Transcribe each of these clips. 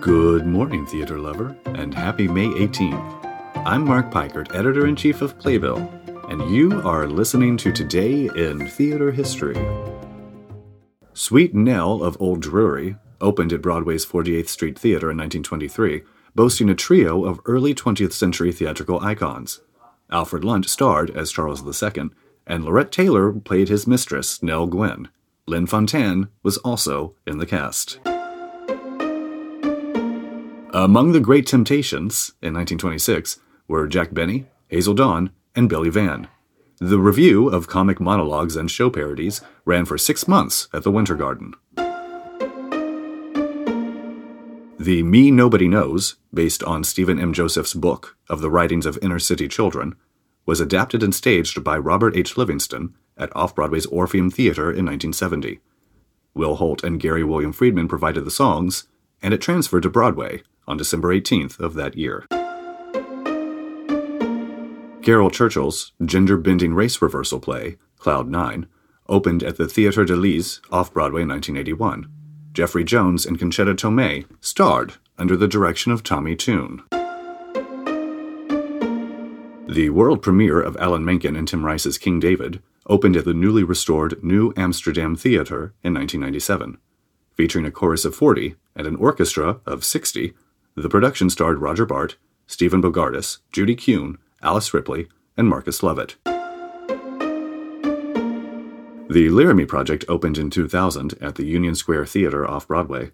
Good morning, theater lover, and happy May 18th. I'm Mark Pikert, editor-in-chief of Playbill, and you are listening to Today in Theater History. Sweet Nell of Old Drury opened at Broadway's 48th Street Theater in 1923, boasting a trio of early 20th century theatrical icons. Alfred Lunt starred as Charles II, and Loretta Taylor played his mistress, Nell Gwynn. Lynn Fontanne was also in the cast. Among the Great Temptations, in 1926, were Jack Benny, Hazel Dawn, and Billy Van. The review of comic monologues and show parodies ran for 6 months at the Winter Garden. The Me Nobody Knows, based on Stephen M. Joseph's book of the writings of inner-city children, was adapted and staged by Robert H. Livingston at Off-Broadway's Orpheum Theater in 1970. Will Holt and Gary William Friedman provided the songs, and it transferred to Broadway on December 18th of that year. Carol Churchill's gender-bending race reversal play, Cloud Nine, opened at the Theatre de Lys, off-Broadway in 1981. Jeffrey Jones and Concetta Tomei starred under the direction of Tommy Tune. The world premiere of Alan Menken and Tim Rice's King David opened at the newly restored New Amsterdam Theatre in 1997. Featuring a chorus of 40 and an orchestra of 60, the production starred Roger Bart, Stephen Bogardus, Judy Kuhn, Alice Ripley, and Marcus Levitt. The Laramie Project opened in 2000 at the Union Square Theater off-Broadway.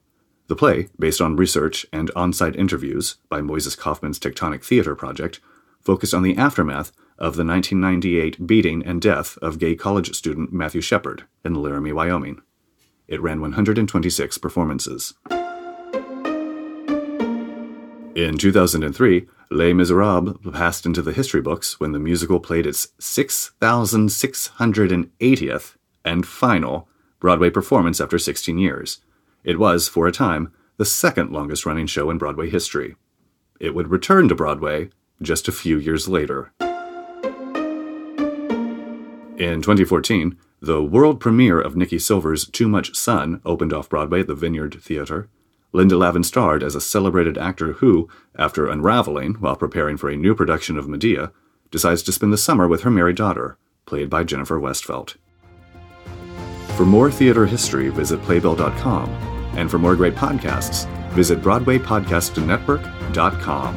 The play, based on research and on-site interviews by Moises Kaufman's Tectonic Theater Project, focused on the aftermath of the 1998 beating and death of gay college student Matthew Shepard in Laramie, Wyoming. It ran 126 performances. In 2003, Les Miserables passed into the history books when the musical played its 6,680th and final Broadway performance after 16 years. It was, for a time, the second longest-running show in Broadway history. It would return to Broadway just a few years later. In 2014, the world premiere of Nikki Silver's Too Much Sun opened off-Broadway at the Vineyard Theater. Linda Lavin starred as a celebrated actor who, after unraveling while preparing for a new production of Medea, decides to spend the summer with her married daughter, played by Jennifer Westfeldt. For more theater history, visit Playbill.com. And for more great podcasts, visit BroadwayPodcastNetwork.com.